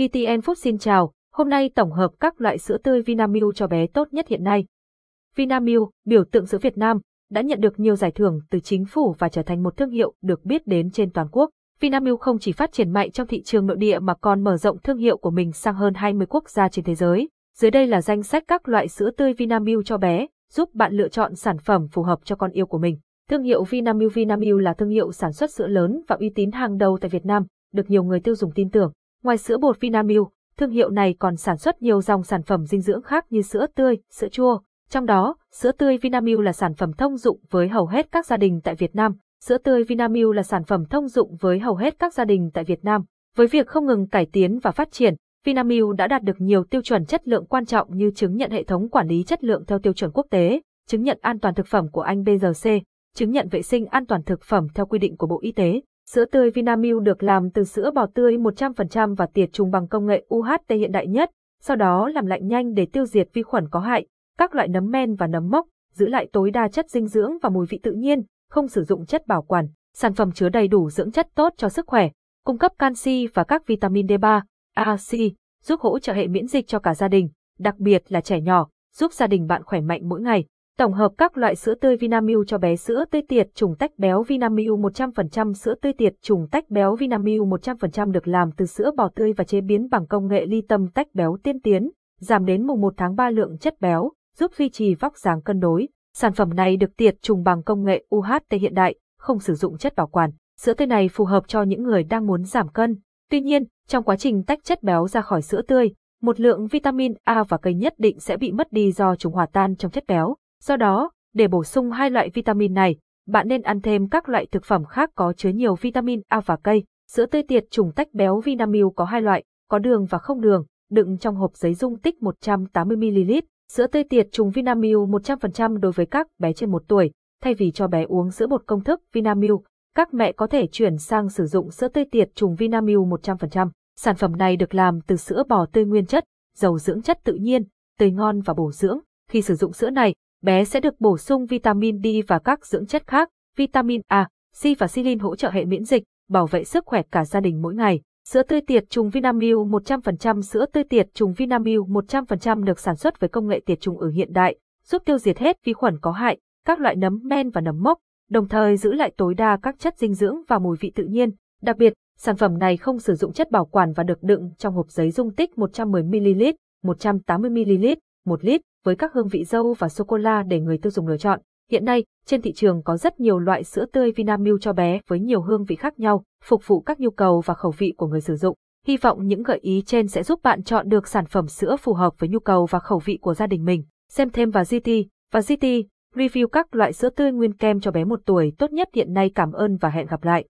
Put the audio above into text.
PTN Food xin chào, hôm nay tổng hợp các loại sữa tươi Vinamilk cho bé tốt nhất hiện nay. Vinamilk, biểu tượng sữa Việt Nam, đã nhận được nhiều giải thưởng từ chính phủ và trở thành một thương hiệu được biết đến trên toàn quốc. Vinamilk không chỉ phát triển mạnh trong thị trường nội địa mà còn mở rộng thương hiệu của mình sang hơn 20 quốc gia trên thế giới. Dưới đây là danh sách các loại sữa tươi Vinamilk cho bé, giúp bạn lựa chọn sản phẩm phù hợp cho con yêu của mình. Thương hiệu Vinamilk. Vinamilk là thương hiệu sản xuất sữa lớn và uy tín hàng đầu tại Việt Nam, được nhiều người tiêu dùng tin tưởng. Ngoài sữa bột Vinamilk, thương hiệu này còn sản xuất nhiều dòng sản phẩm dinh dưỡng khác như sữa tươi, sữa chua. Trong đó, sữa tươi Vinamilk là sản phẩm thông dụng với hầu hết các gia đình tại Việt Nam. Với việc không ngừng cải tiến và phát triển, Vinamilk đã đạt được nhiều tiêu chuẩn chất lượng quan trọng như chứng nhận hệ thống quản lý chất lượng theo tiêu chuẩn quốc tế, chứng nhận an toàn thực phẩm của Anh BRC, chứng nhận vệ sinh an toàn thực phẩm theo quy định của Bộ Y tế. Sữa tươi Vinamilk được làm từ sữa bò tươi 100% và tiệt trùng bằng công nghệ UHT hiện đại nhất, sau đó làm lạnh nhanh để tiêu diệt vi khuẩn có hại, các loại nấm men và nấm mốc, giữ lại tối đa chất dinh dưỡng và mùi vị tự nhiên, không sử dụng chất bảo quản. Sản phẩm chứa đầy đủ dưỡng chất tốt cho sức khỏe, cung cấp canxi và các vitamin D3, A, C, giúp hỗ trợ hệ miễn dịch cho cả gia đình, đặc biệt là trẻ nhỏ, giúp gia đình bạn khỏe mạnh mỗi ngày. Tổng hợp các loại sữa tươi Vinamilk cho bé. Sữa tươi tiệt trùng tách béo Vinamilk 100%. Sữa tươi tiệt trùng tách béo Vinamilk 100% được làm từ sữa bò tươi và chế biến bằng công nghệ ly tâm tách béo tiên tiến, giảm đến mùng 1 tháng 3 lượng chất béo, giúp duy trì vóc dáng cân đối. Sản phẩm này được tiệt trùng bằng công nghệ UHT hiện đại, không sử dụng chất bảo quản. Sữa tươi này phù hợp cho những người đang muốn giảm cân. Tuy nhiên, trong quá trình tách chất béo ra khỏi sữa tươi, một lượng vitamin A và K nhất định sẽ bị mất đi do chúng hòa tan trong chất béo. Do đó, để bổ sung hai loại vitamin này, bạn nên ăn thêm các loại thực phẩm khác có chứa nhiều vitamin A và K. Sữa tươi tiệt trùng tách béo Vinamilk có hai loại, có đường và không đường, đựng trong hộp giấy dung tích 180 ml. Sữa tươi tiệt trùng Vinamilk 100% đối với các bé trên 1 tuổi. Thay vì cho bé uống sữa bột công thức Vinamilk, các mẹ có thể chuyển sang sử dụng sữa tươi tiệt trùng Vinamilk 100%. Sản phẩm này được làm từ sữa bò tươi nguyên chất, giàu dưỡng chất tự nhiên, tươi ngon và bổ dưỡng. Khi sử dụng sữa này, bé sẽ được bổ sung vitamin D và các dưỡng chất khác, vitamin A, C và selin hỗ trợ hệ miễn dịch, bảo vệ sức khỏe cả gia đình mỗi ngày. Sữa tươi tiệt trùng Vinamilk 100%. Sữa tươi tiệt trùng Vinamilk 100% được sản xuất với công nghệ tiệt trùng ở hiện đại, giúp tiêu diệt hết vi khuẩn có hại, các loại nấm men và nấm mốc, đồng thời giữ lại tối đa các chất dinh dưỡng và mùi vị tự nhiên. Đặc biệt, sản phẩm này không sử dụng chất bảo quản và được đựng trong hộp giấy dung tích 110 ml, 180 ml, 1 lít với các hương vị dâu và sô-cô-la để người tiêu dùng lựa chọn. Hiện nay, trên thị trường có rất nhiều loại sữa tươi Vinamilk cho bé với nhiều hương vị khác nhau, phục vụ các nhu cầu và khẩu vị của người sử dụng. Hy vọng những gợi ý trên sẽ giúp bạn chọn được sản phẩm sữa phù hợp với nhu cầu và khẩu vị của gia đình mình. Xem thêm vào GT review các loại sữa tươi nguyên kem cho bé 1 tuổi tốt nhất hiện nay. Cảm ơn và hẹn gặp lại.